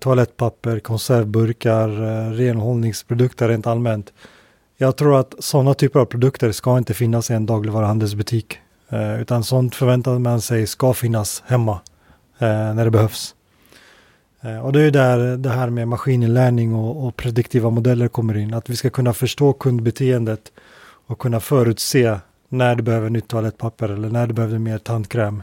toalettpapper, konservburkar, renhållningsprodukter rent allmänt. Jag tror att sådana typer av produkter ska inte finnas i en dagligvaruhandelsbutik. Utan sånt förväntar man sig ska finnas hemma när det behövs. Och det är där det här med maskininlärning och prediktiva modeller kommer in. Att vi ska kunna förstå kundbeteendet och kunna förutse när du behöver nytt toalettpapper eller när du behöver mer tandkräm.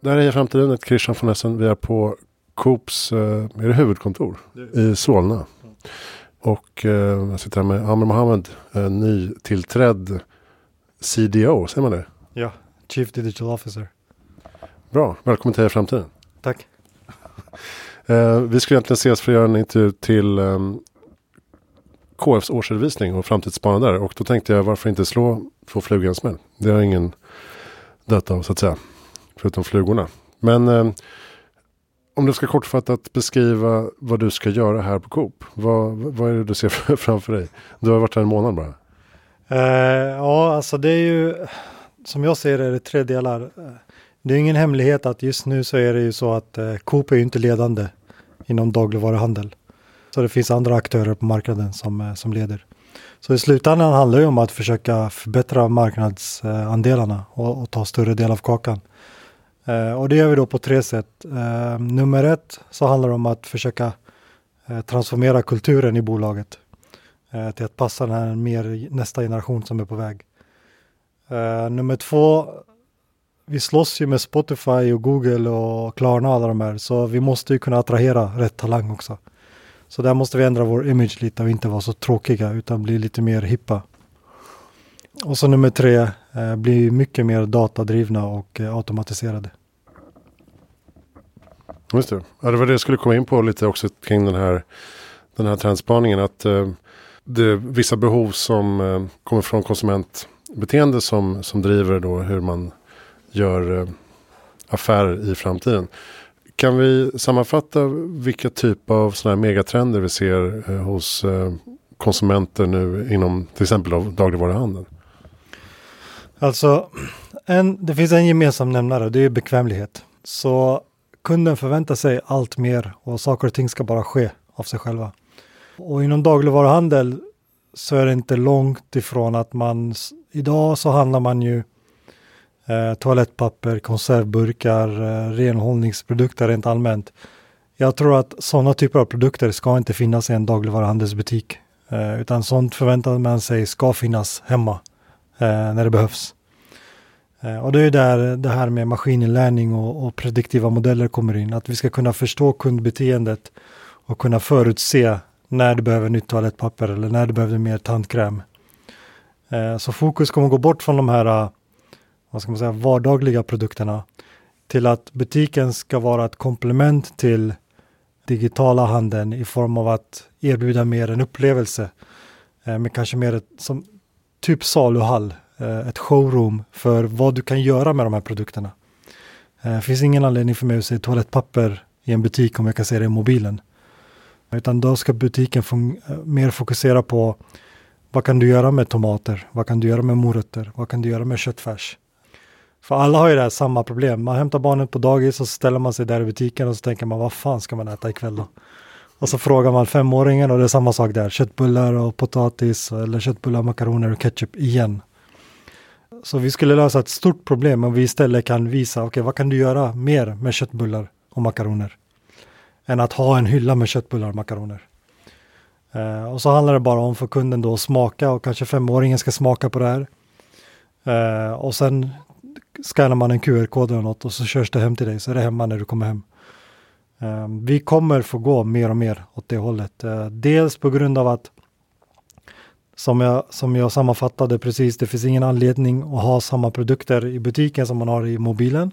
Det här är framtiden, Christian von Essen. Vi är på Coops huvudkontor i Solna. Och jag sitter här med Amr Mohamed, nytillträdd CDO, säger man det? Ja, Chief Digital Officer. Bra, välkommen till framtiden. Tack. Vi skulle egentligen ses för att göra en intervju till KFs årsredovisning och framtidsspanande där. Och då tänkte jag, varför inte slå två flugor i en smäll? Det har ingen dött av, så att säga. Förutom flugorna. Men om du ska kortfattat beskriva vad du ska göra här på Coop. Vad är det du ser framför dig? Du har varit här en månad bara. Ja, alltså det är ju, som jag ser det, är det tre delar. Det är ingen hemlighet att just nu så är det ju så att Coop är ju inte ledande inom dagligvaruhandel. Så det finns andra aktörer på marknaden som leder. Så i slutändan handlar det om att försöka förbättra marknadsandelarna och ta större del av kakan. Och det gör vi då på tre sätt. Nummer ett så handlar det om att försöka transformera kulturen i bolaget till att passa den här mer nästa generation som är på väg. Nummer två, vi slåss ju med Spotify och Google och Klarna och alla de här, så vi måste ju kunna attrahera rätt talang också. Så där måste vi ändra vår image lite och inte vara så tråkiga utan bli lite mer hippa. Och så nummer tre, blir mycket mer datadrivna och automatiserade. Just det. Ja, det var det jag skulle komma in på lite också kring den här trendspaningen. Att det är vissa behov som kommer från konsumentbeteende som driver då hur man gör affärer i framtiden. Kan vi sammanfatta vilka typ av sådana här megatrender vi ser hos konsumenter nu inom till exempel av dagligvaruhandeln? Alltså, det finns en gemensam nämnare, det är bekvämlighet. Så kunden förväntar sig allt mer och saker och ting ska bara ske av sig själva. Och inom dagligvaruhandel så är det inte långt ifrån att man, idag så handlar man ju toalettpapper, konservburkar, renhållningsprodukter rent allmänt. Jag tror att sådana typer av produkter ska inte finnas i en dagligvaruhandelsbutik. Utan sånt förväntar man sig ska finnas hemma när det behövs. Och det är där det här med maskininlärning och prediktiva modeller kommer in. Att vi ska kunna förstå kundbeteendet och kunna förutse när du behöver nytt toalettpapper eller när du behöver mer tandkräm. Så fokus kommer gå bort från de här, vad ska man säga, vardagliga produkterna till att butiken ska vara ett komplement till digitala handeln i form av att erbjuda mer en upplevelse. Men kanske mer som typ saluhall, ett showroom för vad du kan göra med de här produkterna. Det finns ingen anledning för mig att se toalettpapper i en butik om jag kan se det i mobilen. Utan då ska butiken mer fokusera på vad kan du göra med tomater, vad kan du göra med morötter, vad kan du göra med köttfärs. För alla har ju det här samma problem. Man hämtar barnet på dagis och så ställer man sig där i butiken och så tänker man, vad fan ska man äta ikväll då? Och så frågar man femåringen och det är samma sak där. Köttbullar och potatis eller köttbullar, makaroner och ketchup igen. Så vi skulle lösa ett stort problem om vi istället kan visa, okej, vad kan du göra mer med köttbullar och makaroner? Än att ha en hylla med köttbullar och makaroner. Och så handlar det bara om för kunden då att smaka och kanske femåringen ska smaka på det här. Och sen scannar man en QR-kod eller något och så körs det hem till dig, så är det hemma när du kommer hem. Vi kommer få gå mer och mer åt det hållet. Dels på grund av att, som jag sammanfattade precis, det finns ingen anledning att ha samma produkter i butiken som man har i mobilen.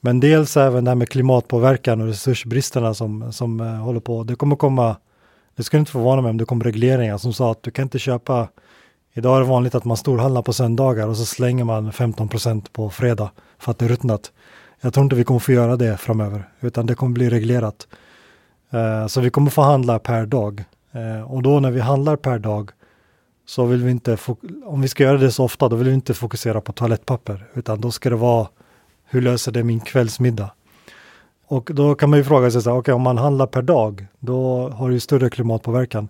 Men dels även det här med klimatpåverkan och resursbristerna som håller på. Det kommer komma Det skulle inte förvåna mig om det kom regleringar som sa att du kan inte köpa. Idag är det vanligt att man storhandlar på söndagar och så slänger man 15% på fredag för att det är ruttnat. Jag tror inte vi kommer få göra det framöver, utan det kommer bli reglerat. Så vi kommer få handla per dag. Och då när vi handlar per dag så vill vi inte, om vi ska göra det så ofta, då vill vi inte fokusera på toalettpapper. Utan då ska det vara, hur löser det min kvällsmiddag? Och då kan man ju fråga sig, okej, om man handlar per dag, då har det ju större klimatpåverkan.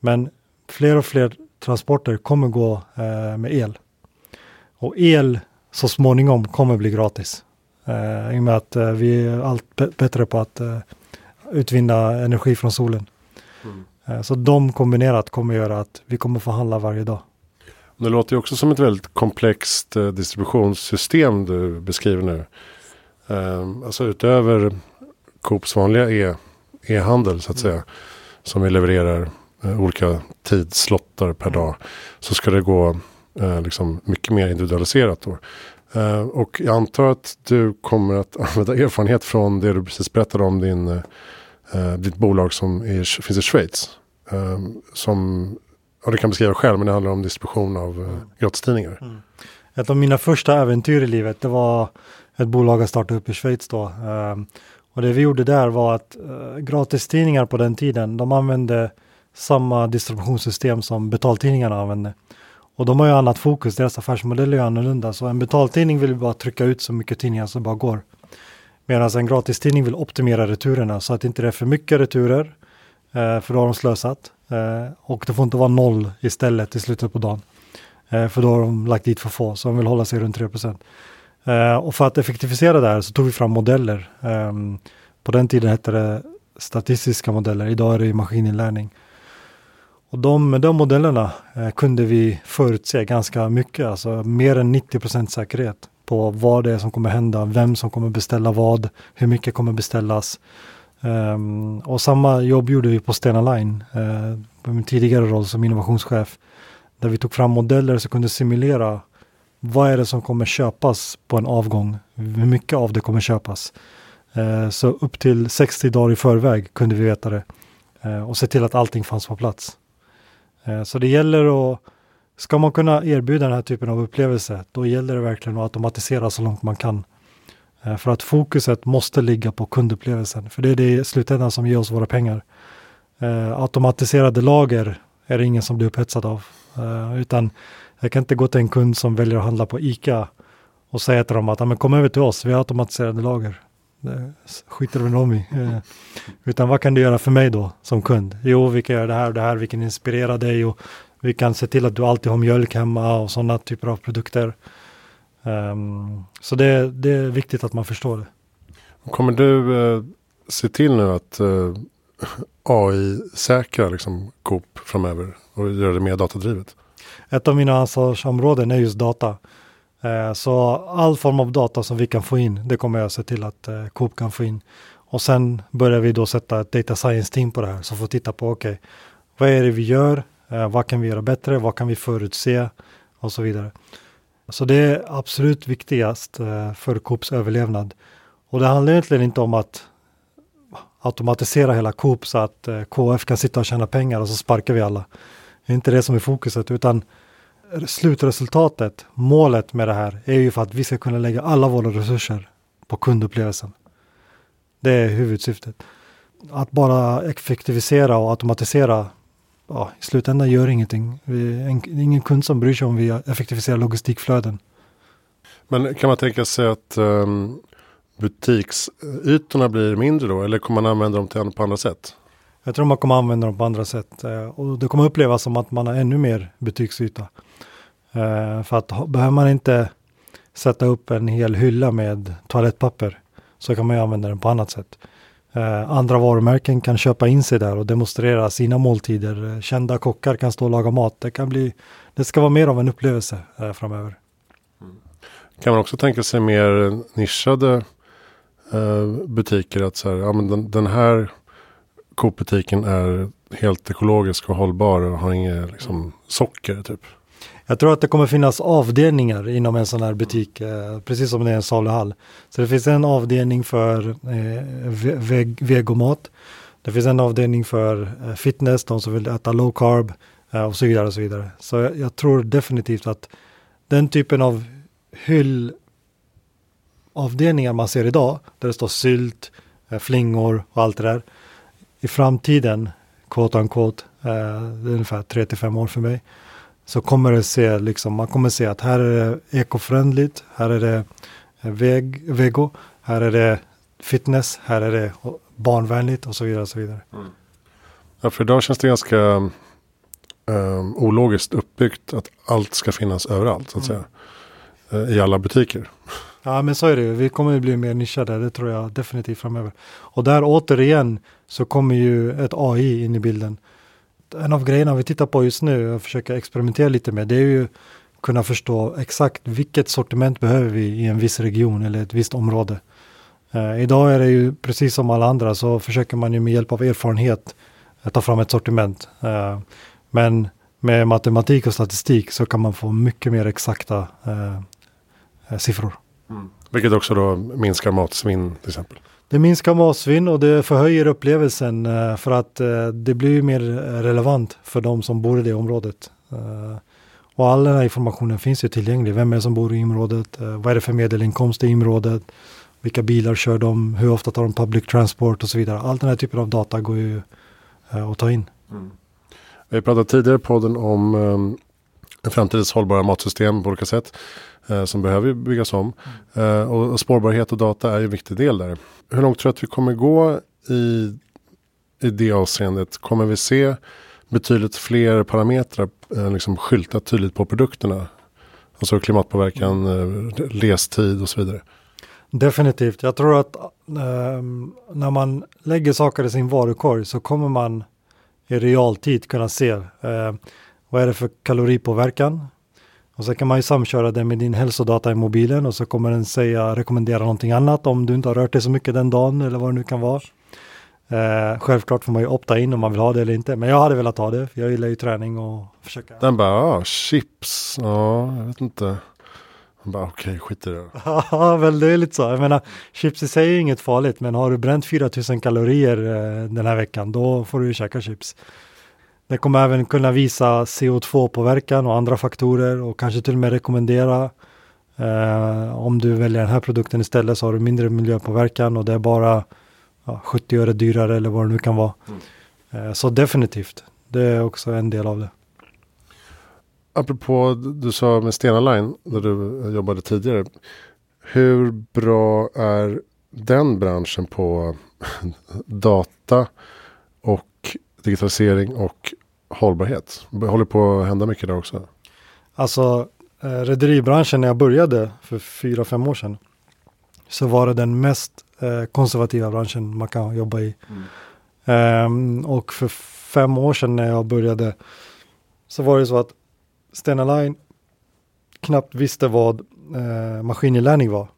Men fler och fler transporter kommer gå med el. Och el så småningom kommer bli gratis. I och med att vi är allt bättre på att utvinna energi från solen. Mm. Så de kombinerat kommer göra att vi kommer få handla varje dag. Det låter ju också som ett väldigt komplext distributionssystem du beskriver nu. Alltså utöver Coops vanliga e-handel så att säga, som vi levererar olika tidslottar per dag, så ska det gå liksom mycket mer individualiserat då. Och jag antar att du kommer att använda erfarenhet från det du precis berättade om ditt bolag som finns i Schweiz. Och du kan beskriva själv, men det handlar om distribution av gratistidningar. Mm. Ett av mina första äventyr i livet, det var ett bolag jag startade upp i Schweiz då. Och det vi gjorde där var att gratistidningar på den tiden, de använde samma distributionssystem som betaltidningarna använde. Och de har ju annat fokus, deras affärsmodell är ju annorlunda. Så en betaltidning vill bara trycka ut så mycket tidningar som bara går. Medan en gratistidning vill optimera returerna så att det inte är för mycket returer. För då har de slösat. Och det får inte vara noll istället i slutet på dagen. För då har de lagt dit för få, så de vill hålla sig runt 3%. Och för att effektivisera det här så tog vi fram modeller. På den tiden hette det statistiska modeller, idag är det maskininlärning. Och med de modellerna kunde vi förutse ganska mycket, alltså mer än 90% säkerhet på vad det är som kommer hända, vem som kommer beställa vad, hur mycket kommer beställas. Och samma jobb gjorde vi på Stena Line, min tidigare roll som innovationschef, där vi tog fram modeller som kunde simulera vad är det som kommer köpas på en avgång, hur mycket av det kommer köpas. Så upp till 60 dagar i förväg kunde vi veta det och se till att allting fanns på plats. Så det gäller att, ska man kunna erbjuda den här typen av upplevelse, då gäller det verkligen att automatisera så långt man kan. För att fokuset måste ligga på kundupplevelsen, för det är det i slutändan som ger oss våra pengar. Automatiserade lager är det ingen som blir upphetsad av, utan jag kan inte gå till en kund som väljer att handla på ICA och säga till dem att men kom över till oss, vi har automatiserade lager. Det skiter väl om i. Utan vad kan du göra för mig då som kund? Jo, vi kan göra det här och det här. Vi kan inspirera dig och vi kan se till att du alltid har mjölk hemma och sådana typer av produkter. Så det är viktigt att man förstår det. Kommer du se till nu att AI-säkra liksom Coop framöver och göra det mer datadrivet? Ett av mina ansvarsområden är just data. Så all form av data som vi kan få in, det kommer jag se till att Coop kan få in. Och sen börjar vi då sätta ett data science team på det här, så får titta på okej, vad är det vi gör, vad kan vi göra bättre, vad kan vi förutse och så vidare. Så det är absolut viktigast för Coops överlevnad. Och det handlar egentligen inte om att automatisera hela Coop så att KF kan sitta och tjäna pengar och så sparkar vi alla. Det är inte det som är fokuset, utan slutresultatet, målet med det här är ju för att vi ska kunna lägga alla våra resurser på kundupplevelsen. Det är huvudsyftet. Att bara effektivisera och automatisera, i slutändan gör ingenting. Det är ingen kund som bryr sig om vi effektiviserar logistikflöden. Men kan man tänka sig att butiksytorna blir mindre då, eller kommer man använda dem på andra sätt? Jag tror man kommer använda dem på andra sätt. Och det kommer upplevas som att man har ännu mer butiksyta. För att behöver man inte sätta upp en hel hylla med toalettpapper, så kan man ju använda den på annat sätt. Andra varumärken kan köpa in sig där och demonstrera sina måltider. Kända kockar kan stå och laga mat. Det ska vara mer av en upplevelse framöver. Mm. Kan man också tänka sig mer nischade butiker? Att så här, den här Coop-butiken är helt ekologisk och hållbar och har inget liksom socker typ. Jag tror att det kommer finnas avdelningar inom en sån här butik, precis som det är en saluhall. Så det finns en avdelning för vegomat. Det finns en avdelning för fitness, de som vill äta low carb och så vidare och så vidare. Så jag tror definitivt att den typen av hyllavdelningar man ser idag, där det står sylt, flingor och allt det där, i framtiden, quote unquote, det är ungefär 3-5 år för mig, så kommer det se, liksom, man kommer se att här är det ekofrändligt, här är det vego, här är det fitness, här är det barnvänligt och så vidare och så vidare. Mm. Ja, för idag känns det ganska ologiskt uppbyggt att allt ska finnas överallt, så att säga, i alla butiker. Ja, men så är det ju. Vi kommer ju bli mer nischade, det tror jag definitivt framöver. Och där återigen så kommer ju ett AI in i bilden. En av grejerna vi tittar på just nu och försöker experimentera lite med, det är ju kunna förstå exakt vilket sortiment behöver vi i en viss region eller ett visst område. Idag är det ju precis som alla andra, så försöker man ju med hjälp av erfarenhet ta fram ett sortiment. Men med matematik och statistik så kan man få mycket mer exakta siffror. Mm. Vilket också då minskar matsvinn till exempel. Det minskar matsvinn och det förhöjer upplevelsen för att det blir mer relevant för de som bor i det området. Och all den här informationen finns ju tillgänglig. Vem är det som bor i området? Vad är det för medelinkomst i området? Vilka bilar kör de? Hur ofta tar de public transport och så vidare. All den här typen av data går ju att ta in. Mm. Vi pratade tidigare på podden om framtidens hållbara matsystem på olika sätt som behöver byggas om. Och spårbarhet och data är ju en viktig del där. Hur långt tror du att vi kommer gå i det avseendet? Kommer vi se betydligt fler parametrar liksom skyltat tydligt på produkterna? Alltså klimatpåverkan, lestid och så vidare. Definitivt. Jag tror att när man lägger saker i sin varukorg så kommer man i realtid kunna se vad är det för kaloripåverkan. Och så kan man ju samköra det med din hälsodata i mobilen och så kommer den säga, rekommendera någonting annat om du inte har rört dig så mycket den dagen eller vad det nu kan vara. Självklart får man ju opta in om man vill ha det eller inte, men jag hade velat ha det, för jag gillar ju träning och försöka. Den bara, chips, jag vet inte. Han bara, okej, skit i det. Ja, väl det är lite så. Jag menar, chips i sig är inget farligt, men har du bränt 4000 kalorier den här veckan, då får du ju käka chips. Det kommer även kunna visa CO2-påverkan och andra faktorer och kanske till och med rekommendera om du väljer den här produkten istället så har du mindre miljöpåverkan och det är bara 70 öre dyrare eller vad det nu kan vara. Så definitivt, det är också en del av det. Apropå, du sa med Stena Line där du jobbade tidigare. Hur bra är den branschen på data och digitalisering och hållbarhet? Håller på att hända mycket där också? Alltså, rederibranschen när jag började för 4-5 år sedan så var det den mest konservativa branschen man kan jobba i. Och för 5 år sedan när jag började så var det så att Stena Line knappt visste vad maskininlärning var.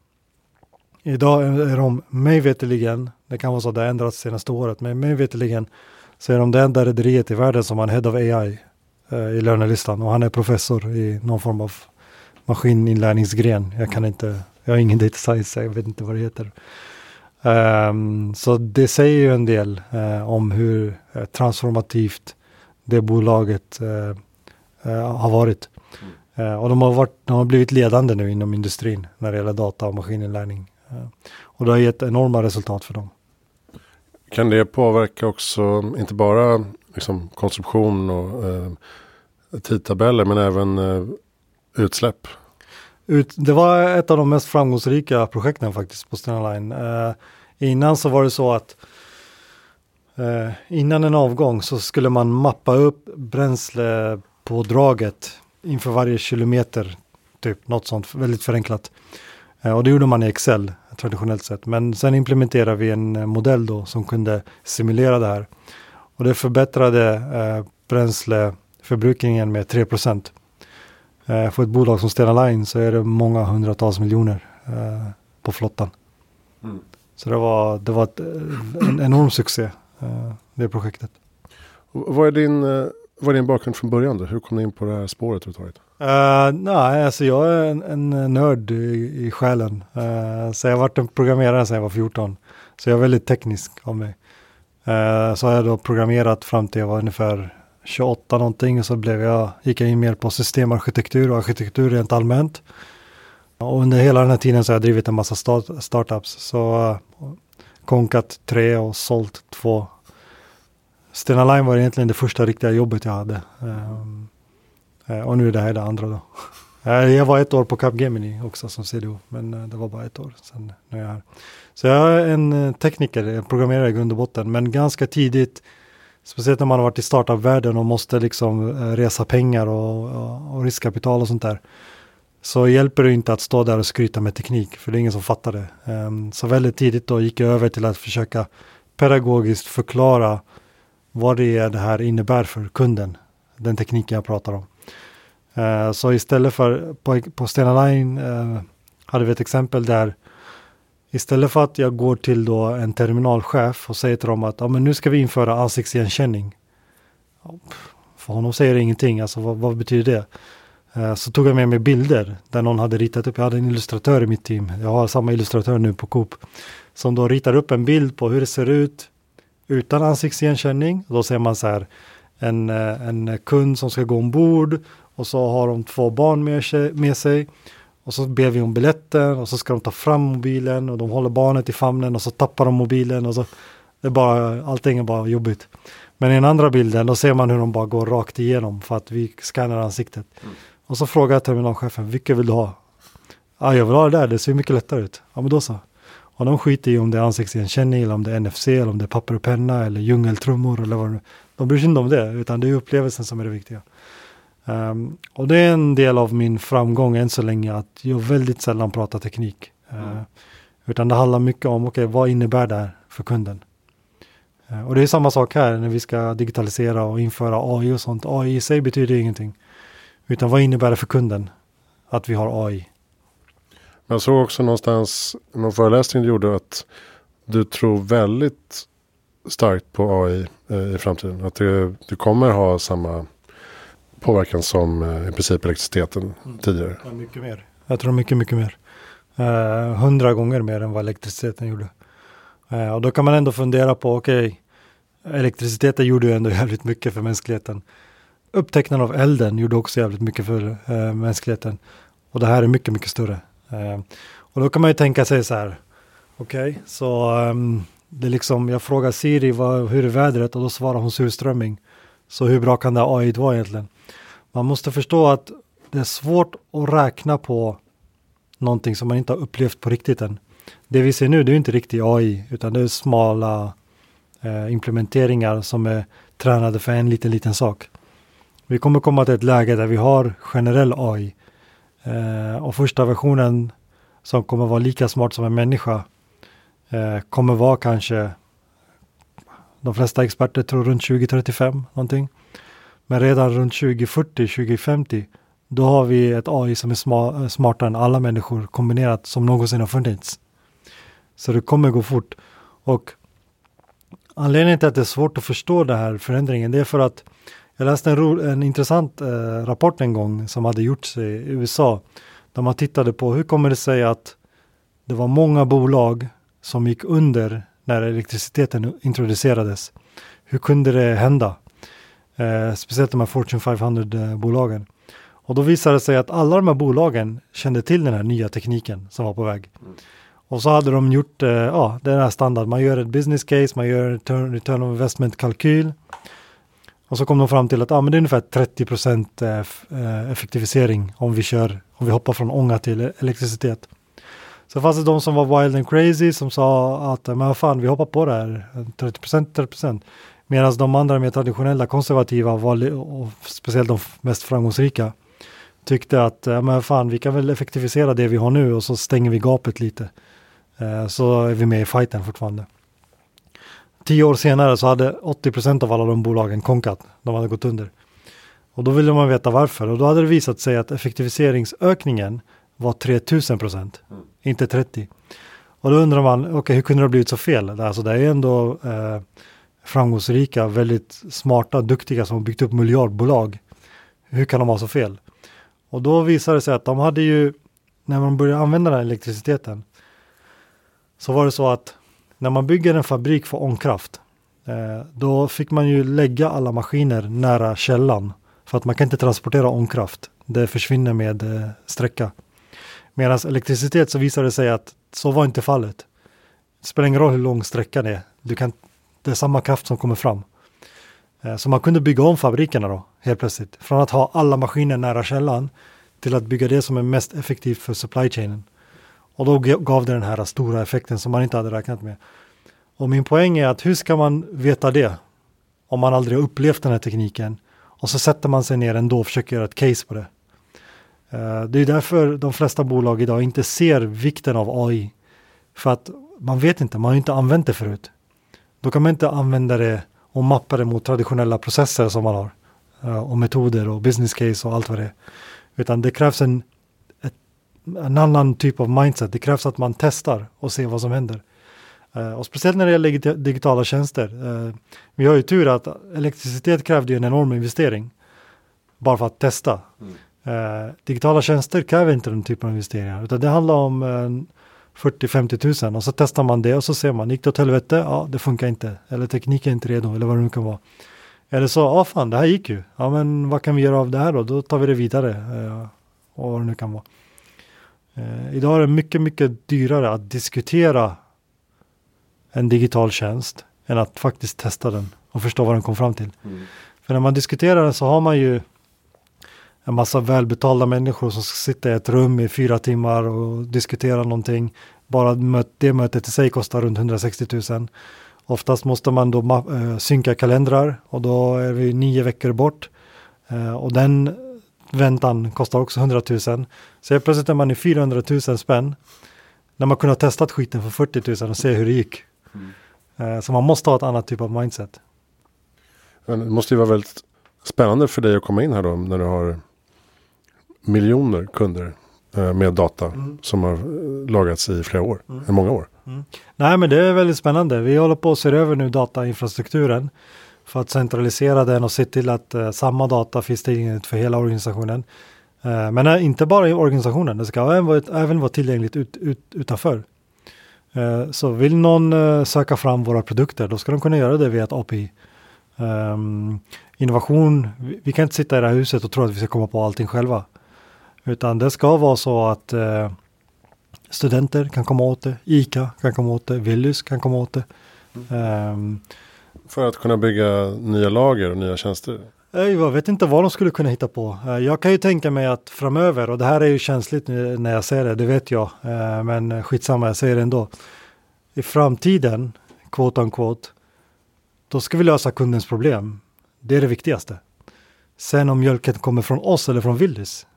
Idag är de, mig veteligen, det kan vara så att det har ändrats senaste året, men mig veteligen så är de det enda rederiet i världen som har en head of AI i lönelistan, och han är professor i någon form av maskininlärningsgren. Jag har ingen data science, jag vet inte vad det heter. Så det säger ju en del om hur transformativt det bolaget har varit. Och de har blivit ledande nu inom industrin när det gäller data och maskininlärning. Och det har gett enorma resultat för dem. Kan det påverka också inte bara liksom, konsumtion och tidtabeller men även utsläpp? Det var ett av de mest framgångsrika projekten faktiskt på Stena Line. Innan så var det så att innan en avgång så skulle man mappa upp bränsle på draget inför varje kilometer, typ något sånt, väldigt förenklat. Och det gjorde man i Excel traditionellt sett, men sen implementerade vi en modell då som kunde simulera det här. Och det förbättrade bränsleförbrukningen med 3%. För ett bolag som Stena Line så är det många hundratals miljoner på flottan. Mm. Så det var en enorm succé, det projektet. Vad är din bakgrund från början då? Hur kom du in på det här spåret överhuvudtaget? Nej, alltså jag är en nörd i själen. Så jag har varit en programmerare sedan jag var 14. Så jag är väldigt teknisk av mig. Så har jag då programmerat fram till jag var ungefär 28 någonting, och så gick jag in mer på systemarkitektur och arkitektur rent allmänt. Och under hela den här tiden så har jag drivit en massa startups. Så konkat 3 och sålt 2. Stena Line var egentligen det första riktiga jobbet jag hade. Och nu är det här det andra då. Jag var ett år på Capgemini också som CDO, men det var bara ett år sedan när jag är här. Så jag är en tekniker, jag programmerar i grund och botten, men ganska tidigt, speciellt när man har varit i startup-världen och måste liksom resa pengar och riskkapital och sånt där, så hjälper det inte att stå där och skryta med teknik, för det är ingen som fattar det. Så väldigt tidigt då gick jag över till att försöka pedagogiskt förklara vad det här innebär för kunden, den tekniken jag pratar om. Så istället för på Stena Line hade vi ett exempel där istället för att jag går till då en terminalchef och säger till dem att men nu ska vi införa ansiktsigenkänning. För honom säger det ingenting, alltså vad betyder det? Så tog jag med mig bilder där någon hade ritat upp, jag hade en illustratör i mitt team, jag har samma illustratör nu på Coop, som då ritar upp en bild på hur det ser ut utan ansiktsigenkänning. Då ser man så här en kund som ska gå ombord, och så har de 2 barn med sig. Och så ber vi om biljetten. Och så ska de ta fram mobilen. Och de håller barnet i famnen. Och så tappar de mobilen. Och så, det är bara, allting är bara jobbigt. Men i den andra bilden. Då ser man hur de bara går rakt igenom. För att vi skannar ansiktet. Och så frågar terminalchefen. Vilket vill du ha? Jag vill ha det där. Det ser mycket lättare ut. Men då så. Och de skiter i om det är ansiktsigenkänning. Eller om det är NFC. Eller om det är papper och penna. Eller djungeltrummor. Eller vad. De bryr sig inte om det. Utan det är upplevelsen som är det viktiga. Och det är en del av min framgång än så länge, att jag väldigt sällan pratar teknik. Utan det handlar mycket om, vad innebär det här för kunden? Och det är samma sak här när vi ska digitalisera och införa AI och sånt. AI i sig betyder ingenting. Utan vad innebär det för kunden att vi har AI? Jag såg också någonstans, någon föreläsning du gjorde, att du tror väldigt starkt på AI i framtiden. Att du kommer ha samma påverkan som i princip elektriciteten tidigare. Ja, mycket mer. Jag tror mycket mer. 100 gånger mer än vad elektriciteten gjorde. Och då kan man ändå fundera på, elektriciteten gjorde ju ändå jävligt mycket för mänskligheten. Upptäckningen av elden gjorde också jävligt mycket för mänskligheten. Och det här är mycket, mycket större. Och då kan man ju tänka sig så här, det är liksom, jag frågar Siri hur är vädret, och då svarar hon surströmming. Så hur bra kan det AI vara egentligen? Man måste förstå att det är svårt att räkna på någonting som man inte har upplevt på riktigt än. Det vi ser nu, det är ju inte riktigt AI, utan det är smala implementeringar som är tränade för en liten sak. Vi kommer komma till ett läge där vi har generell AI. Och första versionen som kommer vara lika smart som en människa kommer vara kanske... De flesta experter tror runt 2035 någonting. Men redan runt 2040, 2050, då har vi ett AI som är smartare än alla människor kombinerat som någonsin har funnits. Så det kommer gå fort. Och anledningen till att det är svårt att förstå den här förändringen, det är för att jag läste en intressant rapport en gång som hade gjorts i USA, där man tittade på hur kommer det sig att det var många bolag som gick under när elektriciteten introducerades. Hur kunde det hända? Speciellt de här Fortune 500-bolagen. Och då visade det sig att alla de här bolagen kände till den här nya tekniken som var på väg. Och så hade de gjort den här standard. Man gör ett business case, man gör en return of investment-kalkyl. Och så kom de fram till att det är ungefär 30% effektivisering om vi hoppar från ånga till elektricitet. Så fanns det de som var wild and crazy som sa att vi hoppar på det här 30%. Medan de andra mer traditionella konservativa och speciellt de mest framgångsrika tyckte att vi kan väl effektivisera det vi har nu och så stänger vi gapet lite. Så är vi med i fighten fortfarande. 10 år senare så hade 80% av alla de bolagen konkat. De hade gått under. Och då ville man veta varför. Och då hade det visat sig att effektiviseringsökningen var 3000%, inte 30. Och då undrar man, hur kunde det ha blivit så fel? Alltså det är ändå framgångsrika, väldigt smarta, duktiga som har byggt upp miljardbolag. Hur kan de ha så fel? Och då visade det sig att de hade ju, när man började använda den här elektriciteten, så var det så att när man bygger en fabrik för ångkraft, Då fick man ju lägga alla maskiner nära källan. För att man kan inte transportera ångkraft. Det försvinner med sträcka. Medan elektricitet så visade det sig att så var inte fallet. Det spelar ingen roll hur lång sträckan är. Det är samma kraft som kommer fram. Så man kunde bygga om fabrikerna då helt plötsligt. Från att ha alla maskiner nära källan till att bygga det som är mest effektivt för supply chainen. Och då gav det den här stora effekten som man inte hade räknat med. Och min poäng är att hur ska man veta det om man aldrig har upplevt den här tekniken? Och så sätter man sig ner ändå och försöker göra ett case på det. Det är därför de flesta bolag idag inte ser vikten av AI. För att man vet inte, man har inte använt det förut. Då kan man inte använda det och mappa det mot traditionella processer som man har. Och metoder och business case och allt vad det är. Utan det krävs en annan typ av mindset. Det krävs att man testar och ser vad som händer. Och speciellt när det gäller digitala tjänster. Vi har ju tur att elektricitet krävde en enorm investering. Bara för att testa. Digitala tjänster kräver inte den typen av investeringar. Utan det handlar om 40-50 000. Och så testar man det och så ser man. Gick det åt helvete? Ja, det funkar inte. Eller tekniken är inte redo. Eller vad det nu kan vara. Eller så, ja fan, det här gick ju. Ja, men vad kan vi göra av det här då? Då tar vi det vidare. Och vad det nu kan vara. Idag är det mycket, mycket dyrare att diskutera en digital tjänst än att faktiskt testa den och förstå vad den kom fram till. För när man diskuterar den så har man ju en massa välbetalda människor som ska sitta i ett rum i 4 timmar och diskutera någonting. Bara det mötet i sig kostar runt 160 000. Oftast måste man då synka kalendrar och då är vi 9 veckor bort. Och den väntan kostar också 100 000. Så plötsligt är man i 400 000 spänn när man kunde ha testat skiten för 40 000 och se hur det gick. Så man måste ha ett annat typ av mindset. Men det måste ju vara väldigt spännande för dig att komma in här då när du har miljoner kunder med data som har lagrats i flera år, många år. Nej, men det är väldigt spännande. Vi håller på att se över nu datainfrastrukturen för att centralisera den och se till att samma data finns tillgängligt för hela organisationen. Men inte bara i organisationen, det ska även vara tillgängligt utanför. Så vill någon söka fram våra produkter, då ska de kunna göra det via ett API. Innovation, vi kan inte sitta i det här huset och tro att vi ska komma på allting själva. Utan det ska vara så att studenter kan komma åt det, ICA kan komma åt det, Willys kan komma åt det. För att kunna bygga nya lager och nya tjänster? Jag vet inte vad de skulle kunna hitta på. Jag kan ju tänka mig att framöver, och det här är ju känsligt när jag säger det vet jag. Men skitsamma, jag säger det ändå. I framtiden, quote on quote, då ska vi lösa kundens problem. Det är det viktigaste. Sen om mjölken kommer från oss eller från Willys,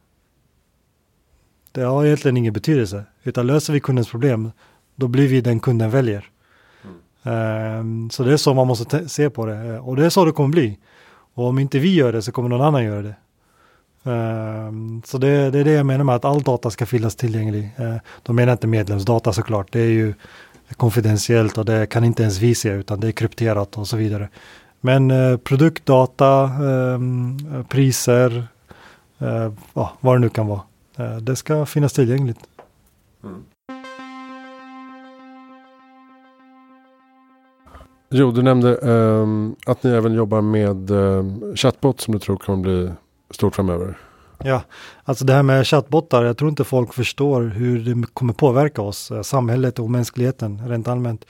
det har egentligen ingen betydelse. Utan löser vi kundens problem, då blir vi den kunden väljer. Så det är så man måste se på det. Och det är så det kommer bli. Och om inte vi gör det så kommer någon annan göra det. Så det är det jag menar med att all data ska finnas tillgänglig. Då menar jag inte medlemsdata såklart. Det är ju konfidentiellt och det kan inte ens vi se utan det är krypterat och så vidare. Men produktdata, priser, vad det nu kan vara. Det ska finnas tillgängligt. Jo, du nämnde att ni även jobbar med chatbot som du tror kommer bli stort framöver. Ja, alltså det här med chatbottar, jag tror inte folk förstår hur det kommer påverka oss, samhället och mänskligheten rent allmänt.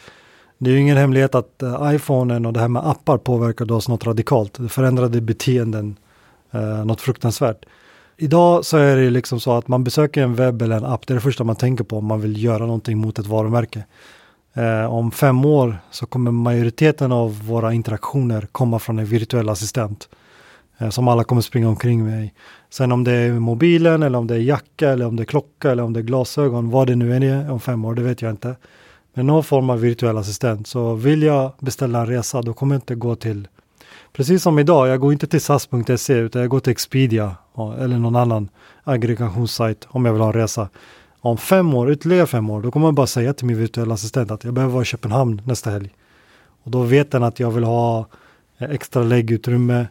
Det är ju ingen hemlighet att iPhonen och det här med appar påverkade oss något radikalt. Det förändrade beteenden, något fruktansvärt. Idag så är det liksom så att man besöker en webb eller en app, det är det första man tänker på om man vill göra någonting mot ett varumärke. Om 5 år så kommer majoriteten av våra interaktioner komma från en virtuell assistent som alla kommer springa omkring med. Sen om det är mobilen eller om det är jacka eller om det är klocka eller om det är glasögon, vad det nu är om 5 år, det vet jag inte. Men någon form av virtuell assistent, så vill jag beställa en resa då kommer jag inte gå till, precis som idag, jag går inte till SAS.se utan jag går till Expedia eller någon annan aggregationssajt om jag vill ha en resa. Om 5 år, ytterligare 5 år, då kommer jag bara säga till min virtuella assistent att jag behöver vara i Köpenhamn nästa helg. Och då vet den att jag vill ha extra läggutrymme,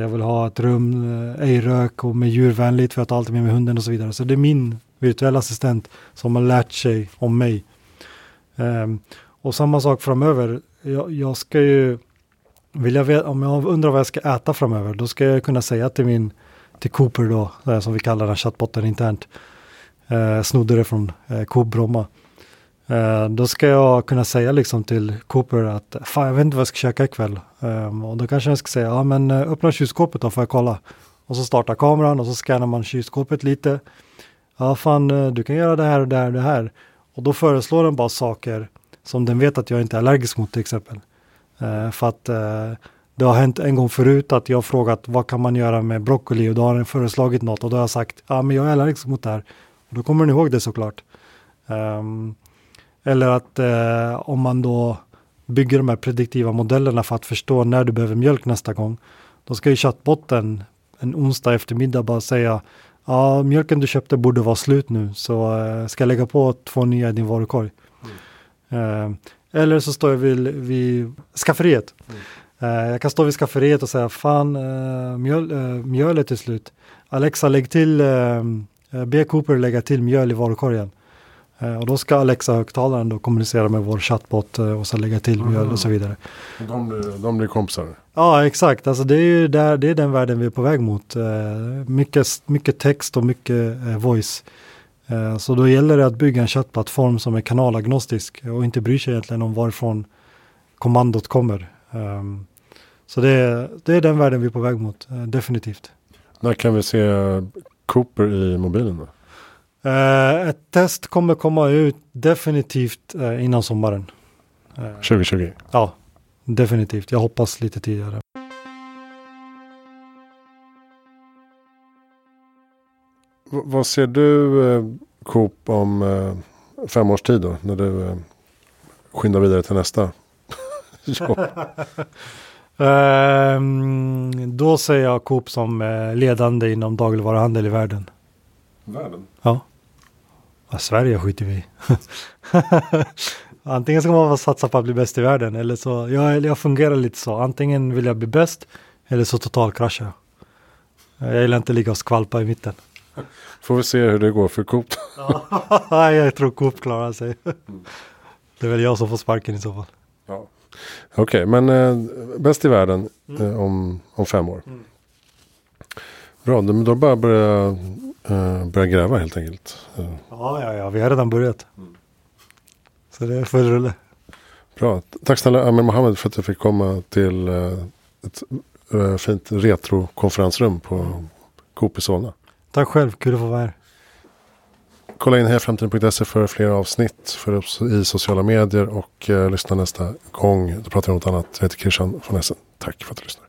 jag vill ha ett rum, ej rök och med djurvänligt för att ta allt med hunden och så vidare. Så det är min virtuella assistent som har lärt sig om mig. Och samma sak framöver, Jag ska ju, vill jag veta, om jag undrar vad jag ska äta framöver, då ska jag kunna säga till Cooper då, där som vi kallar den chattbotten internt, snodde det från Cobroma. Då ska jag kunna säga till Cooper att fan, jag vet inte vad jag ska käka ikväll. Och då kanske jag ska säga, ja men öppna kylskåpet då, får jag kolla. Och så startar kameran och så scannar man kylskåpet lite. Ja fan, du kan göra det här och det här och det här. Och då föreslår den bara saker som den vet att jag inte är allergisk mot, till exempel. För att det har hänt en gång förut att jag har frågat vad kan man göra med broccoli, och då har den föreslagit något och då har jag sagt, ja men jag är allergisk mot det här. Och då kommer den ihåg det såklart. Eller att om man då bygger de här prediktiva modellerna för att förstå när du behöver mjölk nästa gång, då ska ju chattbotten en onsdag eftermiddag bara säga, ja mjölken du köpte borde vara slut nu, så ska jag lägga på 2 nya i din varukorg. Mm. Eller så står jag vid skafferiet. Mm. Jag kan stå vid skafferiet och säga, fan mjöl är till slut. Alexa, be Cooper lägga till mjöl i varukorgen. Och då ska Alexa-högtalaren då kommunicera med vår chatbot och så lägga till mjöl och så vidare. De blir kompisar. Ja, exakt. Alltså det är ju det är den världen vi är på väg mot. Mycket text och mycket voice. Så då gäller det att bygga en chattplattform som är kanalagnostisk och inte bryr sig egentligen om varifrån kommandot kommer. Så det är den världen vi är på väg mot, definitivt. När kan vi se Cooper i mobilen då? Ett test kommer komma ut definitivt innan sommaren. 2020? Ja, definitivt. Jag hoppas lite tidigare. Vad ser du, Coop, om 5 års tid då? När du skyndar vidare till nästa jobb? Då ser jag Coop som ledande inom dagligvaruhandel i världen. Världen? Ja. Sverige skiter vi i. Antingen ska man satsa på att bli bäst i världen, eller så, jag fungerar lite så. Antingen vill jag bli bäst, eller så totalkraschar jag. Jag gillar inte ligga och skvalpa i mitten. Får vi se hur det går för Coop. Ja, jag tror Coop klarar sig. Det är väl jag som får sparken i så fall. Ja. Okej, men bäst i världen om 5 år. Mm. Bra, men då bara börja gräva helt enkelt. Ja, vi har redan börjat. Så det är full rulle. Bra, tack snälla Amr Mohamed för att jag fick komma till ett fint retrokonferensrum på Coop i Solna. Tack själv, kul att få vara här. Kolla in herframtiden.se för fler avsnitt i sociala medier och lyssna nästa gång. Då pratar vi om något annat. Jag heter Christian von Essen. Tack för att du lyssnar.